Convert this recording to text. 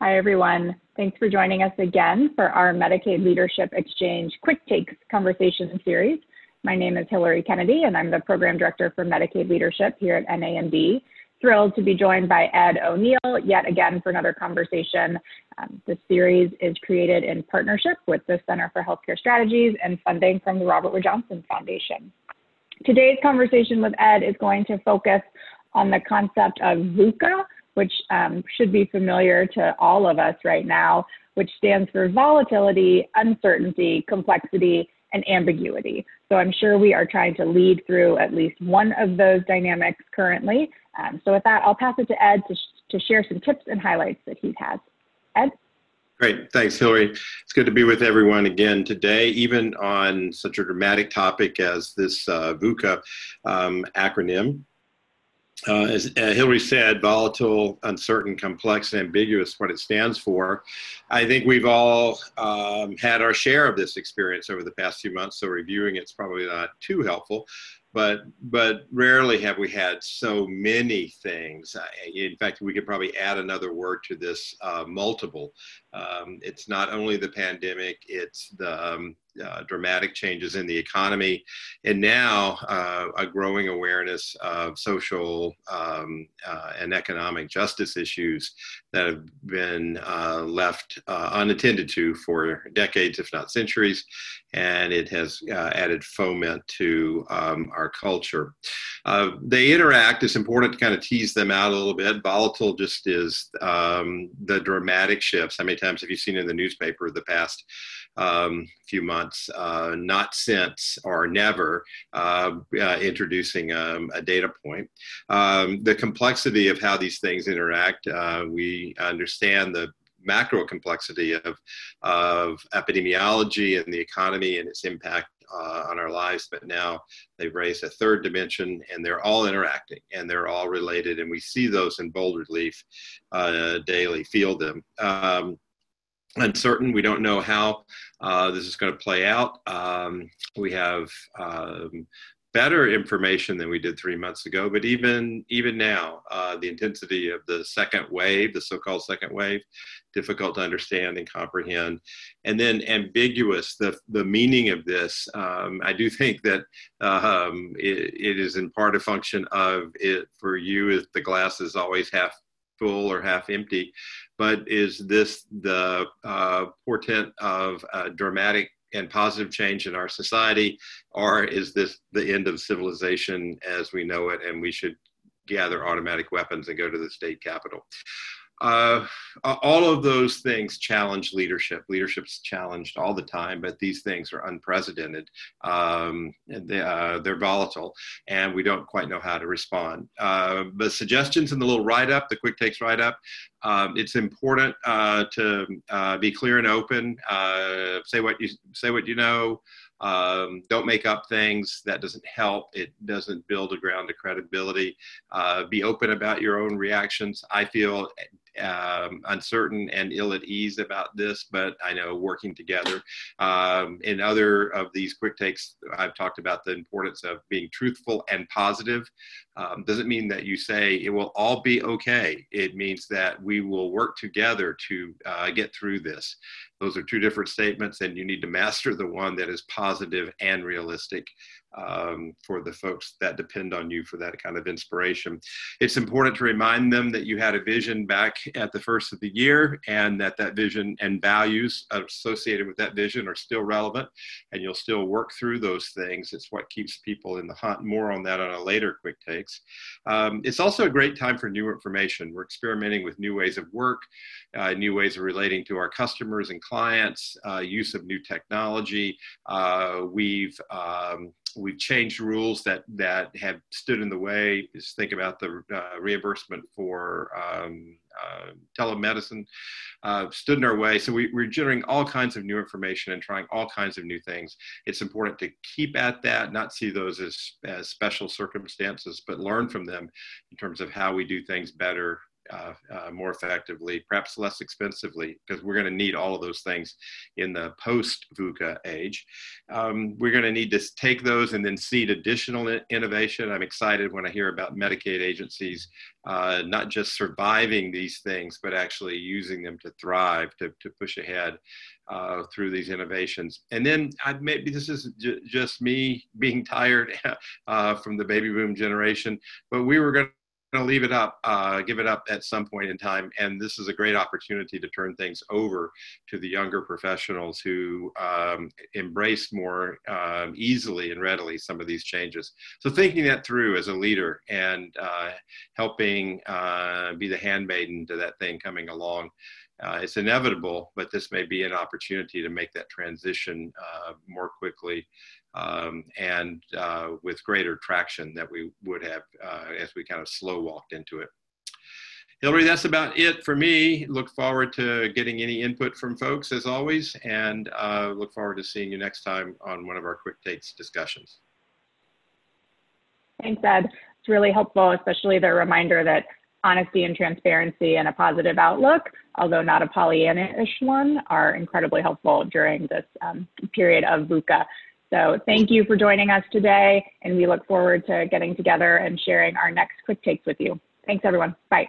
Hi, everyone. Thanks for joining us again for our Medicaid Leadership Exchange Quick Takes Conversation Series. My name is Hillary Kennedy, and I'm the Program Director for Medicaid Leadership here at NAMD. Thrilled to be joined by Ed O'Neill yet again for another conversation. This series is created in partnership with the Center for Healthcare Strategies and funding from the Robert Wood Johnson Foundation. Today's conversation with Ed is going to focus on the concept of VUCA, which should be familiar to all of us right now, which stands for volatility, uncertainty, complexity, and ambiguity. So I'm sure we are trying to lead through at least one of those dynamics currently. So with that, I'll pass it to Ed to share some tips and highlights that he has. Ed? Great. Thanks, Hillary. It's good to be with everyone again today, even on such a dramatic topic as this VUCA acronym. As Hillary said, volatile, uncertain, complex, and ambiguous, what it stands for. I think we've all had our share of this experience over the past few months, so reviewing it's probably not too helpful, but rarely have we had so many things. In fact, we could probably add another word to this, multiple. It's not only the pandemic, it's the dramatic changes in the economy, and now a growing awareness of social and economic justice issues that have been left unattended to for decades, if not centuries, and it has added foment to our culture. They interact. It's important to kind of tease them out a little bit. Volatile just is the dramatic shifts. How many times have you seen in the newspaper the past few months, not since or never, introducing a data point. The complexity of how these things interact, we understand the macro complexity of epidemiology and the economy and its impact on our lives, but now they've raised a third dimension, and they're all interacting and they're all related, and we see those in bold relief daily, feel them. Uncertain. We don't know how this is going to play out. We have better information than we did 3 months ago, but even now, the intensity of the second wave, the so-called second wave, difficult to understand and comprehend. And then ambiguous, the meaning of this. I do think that it is in part a function of it for you if the glass is always half full or half empty, but is this the portent of dramatic and positive change in our society, or is this the end of civilization as we know it, and we should gather automatic weapons and go to the state capitol? All of those things challenge leadership. Leadership's challenged all the time, but these things are unprecedented. They're volatile, and we don't quite know how to respond. The suggestions in the little write-up, the Quick Takes write-up, it's important to be clear and open. Say what you know. Don't make up things. That doesn't help. It doesn't build a ground of credibility. Be open about your own reactions. I feel uncertain and ill at ease about this, but I know working together. In other of these quick takes, I've talked about the importance of being truthful and positive. Doesn't mean that you say it will all be okay. It means that we will work together to get through this. Those are two different statements, and you need to master the one that is positive and realistic for the folks that depend on you for that kind of inspiration. It's important to remind them that you had a vision back at the first of the year, and that vision and values associated with that vision are still relevant, and you'll still work through those things. It's what keeps people in the hunt. More on that on a later quick takes. It's also a great time for new information. We're experimenting with new ways of work, new ways of relating to our customers and clients, use of new technology. We've changed rules that have stood in the way. Just think about the reimbursement for telemedicine stood in our way. So we're generating all kinds of new information and trying all kinds of new things. It's important to keep at that, not see those as special circumstances, but learn from them in terms of how we do things better more effectively, perhaps less expensively, because we're going to need all of those things in the post-VUCA age. We're going to need to take those and then seed additional innovation. I'm excited when I hear about Medicaid agencies not just surviving these things, but actually using them to thrive, to push ahead through these innovations. And then maybe this is just me being tired from the baby boom generation, but we were going to leave it up, give it up at some point in time. And this is a great opportunity to turn things over to the younger professionals who embrace more easily and readily some of these changes. So thinking that through as a leader and helping be the handmaiden to that thing coming along. It's inevitable, but this may be an opportunity to make that transition more quickly and with greater traction that we would have as we kind of slow walked into it. Hillary, that's about it for me. Look forward to getting any input from folks as always, and look forward to seeing you next time on one of our Quick Takes discussions. Thanks, Ed. It's really helpful, especially the reminder that honesty and transparency and a positive outlook, although not a Pollyanna-ish one, are incredibly helpful during this period of VUCA. So thank you for joining us today, and we look forward to getting together and sharing our next Quick Takes with you. Thanks, everyone. Bye.